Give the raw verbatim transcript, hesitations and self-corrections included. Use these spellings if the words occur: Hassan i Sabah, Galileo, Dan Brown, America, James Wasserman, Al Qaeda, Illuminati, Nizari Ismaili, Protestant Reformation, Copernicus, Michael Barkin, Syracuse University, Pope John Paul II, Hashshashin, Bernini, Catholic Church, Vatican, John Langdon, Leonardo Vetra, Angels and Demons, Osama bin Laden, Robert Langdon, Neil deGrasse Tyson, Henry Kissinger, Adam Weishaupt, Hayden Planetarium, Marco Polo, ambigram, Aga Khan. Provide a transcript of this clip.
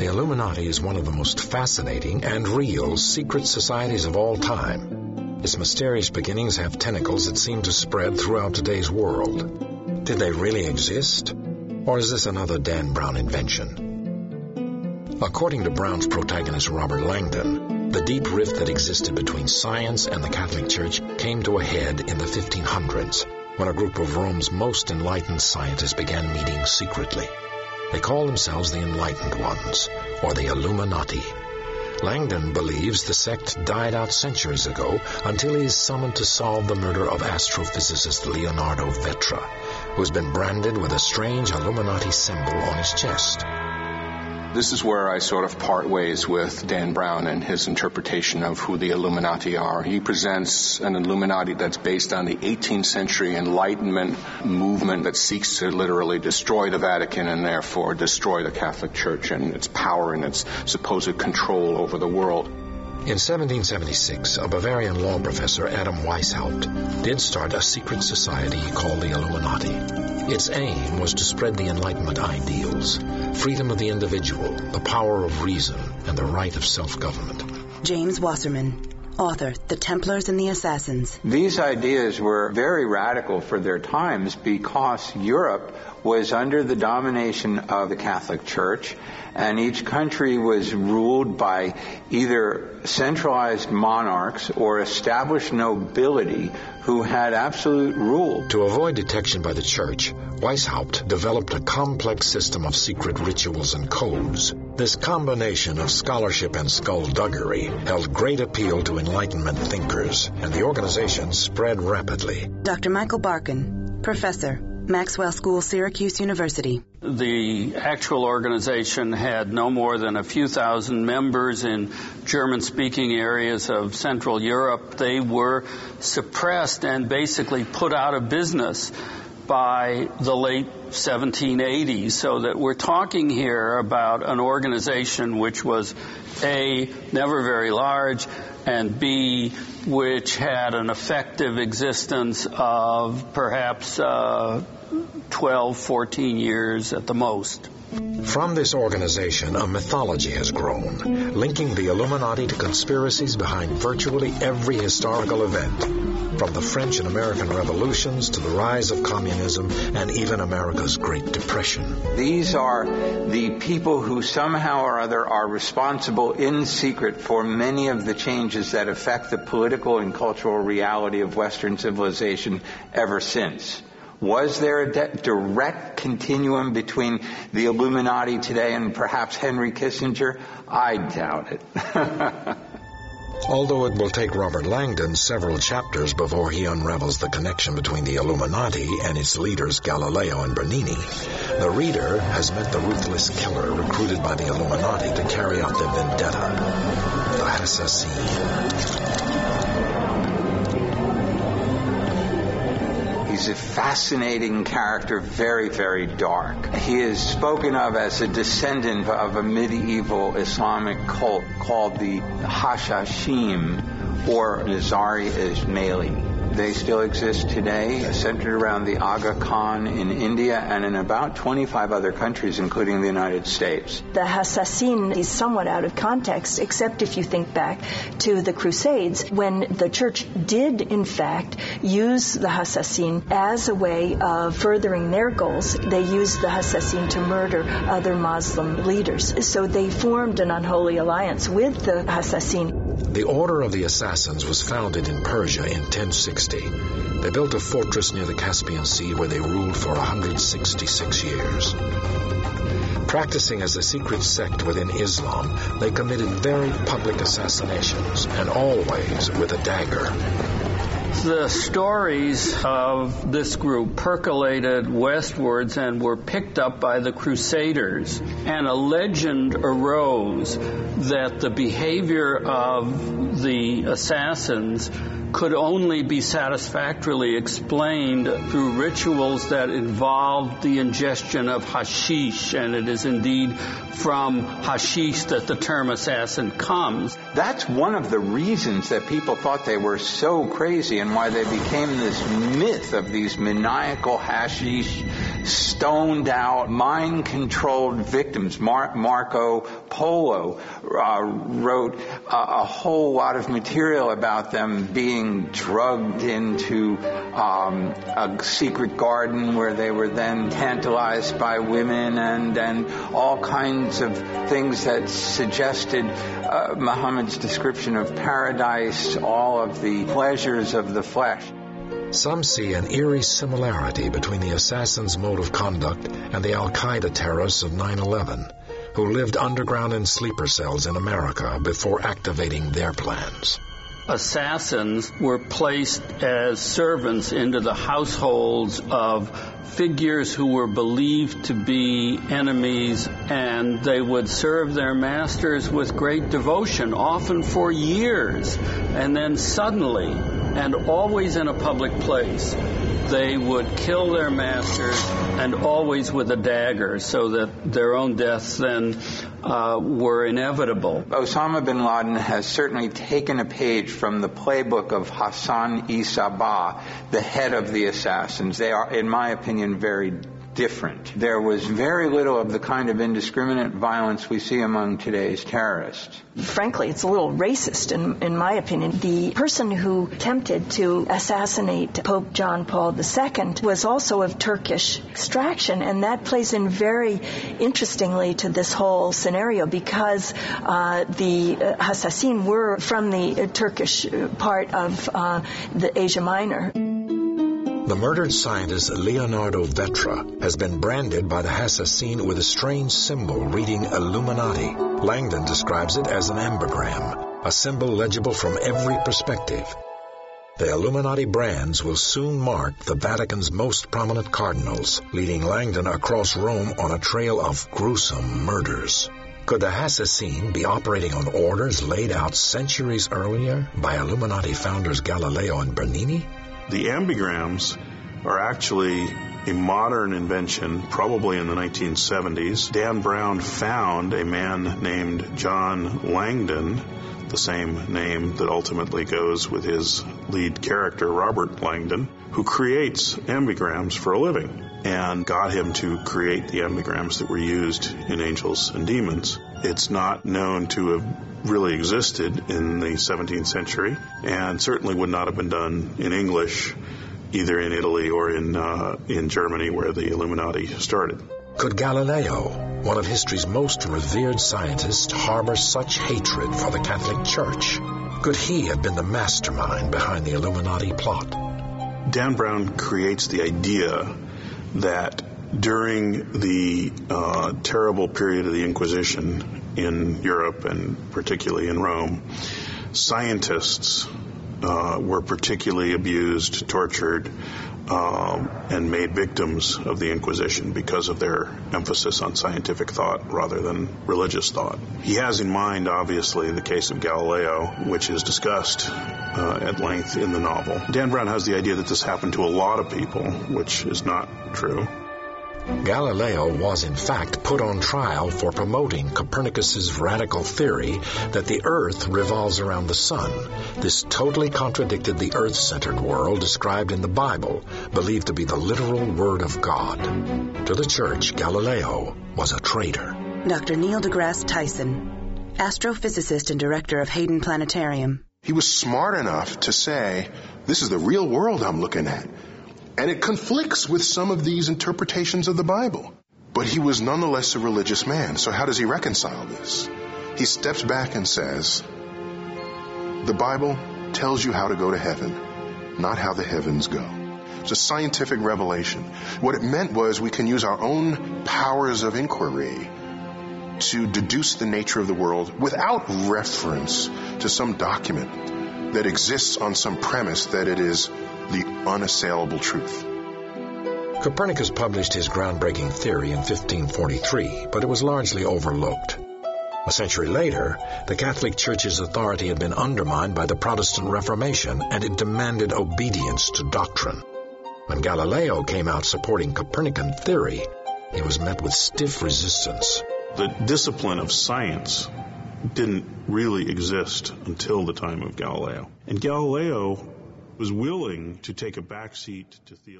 The Illuminati is one of the most fascinating and real secret societies of all time. Its mysterious beginnings have tentacles that seem to spread throughout today's world. Did they really exist? Or is this another Dan Brown invention? According to Brown's protagonist Robert Langdon, the deep rift that existed between science and the Catholic Church came to a head in the fifteen hundreds, when a group of Rome's most enlightened scientists began meeting secretly. They call themselves the Enlightened Ones, or the Illuminati. Langdon believes the sect died out centuries ago until he is summoned to solve the murder of astrophysicist Leonardo Vetra, who has been branded with a strange Illuminati symbol on his chest. This is where I sort of part ways with Dan Brown and his interpretation of who the Illuminati are. He presents an Illuminati that's based on the eighteenth century Enlightenment movement that seeks to literally destroy the Vatican and therefore destroy the Catholic Church and its power and its supposed control over the world. In seventeen seventy-six, a Bavarian law professor, Adam Weishaupt, did start a secret society called the Illuminati. Its aim was to spread the Enlightenment ideals, freedom of the individual, the power of reason, and the right of self-government. James Wasserman, author, The Templars and the Assassins. These ideas were very radical for their times because Europe was under the domination of the Catholic Church, and each country was ruled by either centralized monarchs or established nobility who had absolute rule. To avoid detection by the Church, Weishaupt developed a complex system of secret rituals and codes. This combination of scholarship and skullduggery held great appeal to Enlightenment thinkers, and the organization spread rapidly. Doctor Michael Barkin, professor, Maxwell School, Syracuse University. The actual organization had no more than a few thousand members in German-speaking areas of Central Europe. They were suppressed and basically put out of business by the late seventeen eighties, so that we're talking here about an organization which was A, never very large, and B, which had an effective existence of perhaps uh, twelve, fourteen years at the most. From this organization, a mythology has grown, linking the Illuminati to conspiracies behind virtually every historical event, from the French and American revolutions to the rise of communism and even America's Great Depression. These are the people who somehow or other are responsible in secret for many of the changes that affect the political and cultural reality of Western civilization ever since. Was there a de- direct continuum between the Illuminati today and perhaps Henry Kissinger? I doubt it. Although it will take Robert Langdon several chapters before he unravels the connection between the Illuminati and its leaders Galileo and Bernini, the reader has met the ruthless killer recruited by the Illuminati to carry out their vendetta, the Hashshashin. He's a fascinating character, very, very dark. He is spoken of as a descendant of a medieval Islamic cult called the Hashshashin, or Nizari Ismaili. They still exist today, centered around the Aga Khan in India and in about twenty-five other countries, including the United States. The Hashshashin is somewhat out of context, except if you think back to the Crusades, when the Church did, in fact, use the Hashshashin as a way of furthering their goals. They used the Hashshashin to murder other Muslim leaders. So they formed an unholy alliance with the Hashshashin. The Order of the Assassins was founded in Persia in ten sixty. They built a fortress near the Caspian Sea where they ruled for one hundred sixty-six years. Practicing as a secret sect within Islam, they committed very public assassinations, and always with a dagger. The stories of this group percolated westwards and were picked up by the Crusaders, and a legend arose that the behavior of the assassins could only be satisfactorily explained through rituals that involved the ingestion of hashish, and it is indeed from hashish that the term assassin comes. That's one of the reasons that people thought they were so crazy and why they became this myth of these maniacal hashish stoned-out, mind-controlled victims. Mar- Marco Polo uh, wrote a, a whole lot of material about them being drugged into um, a secret garden where they were then tantalized by women and, and all kinds of things that suggested uh, Muhammad's description of paradise, all of the pleasures of the flesh. Some see an eerie similarity between the assassins' mode of conduct and the Al Qaeda terrorists of nine eleven, who lived underground in sleeper cells in America before activating their plans. Assassins were placed as servants into the households of figures who were believed to be enemies, and they would serve their masters with great devotion, often for years, and then suddenly, and always in a public place, they would kill their masters, and always with a dagger, so that their own deaths then uh, were inevitable. Osama bin Laden has certainly taken a page from the playbook of Hassan i Sabah, the head of the assassins. They are, in my opinion, very different. There was very little of the kind of indiscriminate violence we see among today's terrorists. Frankly, it's a little racist, in, in my opinion. The person who attempted to assassinate Pope John Paul the Second was also of Turkish extraction, and that plays in very interestingly to this whole scenario, because uh, the uh, Hashshashin were from the uh, Turkish part of uh, the Asia Minor. The murdered scientist Leonardo Vetra has been branded by the Hashshashin with a strange symbol reading Illuminati. Langdon describes it as an ambigram, a symbol legible from every perspective. The Illuminati brands will soon mark the Vatican's most prominent cardinals, leading Langdon across Rome on a trail of gruesome murders. Could the Hashshashin be operating on orders laid out centuries earlier by Illuminati founders Galileo and Bernini? The ambigrams are actually a modern invention, probably in the nineteen seventies. Dan Brown found a man named John Langdon, the same name that ultimately goes with his lead character, Robert Langdon, who creates ambigrams for a living, and got him to create the ambigrams that were used in Angels and Demons. It's not known to have really existed in the seventeenth century, and certainly would not have been done in English, either in Italy or in uh, in Germany, where the Illuminati started. Could Galileo, one of history's most revered scientists, harbor such hatred for the Catholic Church? Could he have been the mastermind behind the Illuminati plot? Dan Brown creates the idea that during the uh, terrible period of the Inquisition in Europe, and particularly in Rome, scientists uh, were particularly abused, tortured, um, and made victims of the Inquisition because of their emphasis on scientific thought rather than religious thought. He has in mind, obviously, the case of Galileo, which is discussed uh, at length in the novel. Dan Brown has the idea that this happened to a lot of people, which is not true. Galileo was in fact put on trial for promoting Copernicus's radical theory that the Earth revolves around the sun. This totally contradicted the Earth-centered world described in the Bible, believed to be the literal Word of God. To the Church, Galileo was a traitor. Doctor Neil deGrasse Tyson, astrophysicist and director of Hayden Planetarium. He was smart enough to say, this is the real world I'm looking at. And it conflicts with some of these interpretations of the Bible. But he was nonetheless a religious man. So how does he reconcile this? He steps back and says, the Bible tells you how to go to heaven, not how the heavens go. It's a scientific revelation. What it meant was we can use our own powers of inquiry to deduce the nature of the world without reference to some document that exists on some premise that it is the unassailable truth. Copernicus published his groundbreaking theory in fifteen forty-three, but it was largely overlooked. A century later, the Catholic Church's authority had been undermined by the Protestant Reformation, and it demanded obedience to doctrine. When Galileo came out supporting Copernican theory, it was met with stiff resistance. The discipline of science didn't really exist until the time of Galileo. And Galileo was willing to take a backseat to theology.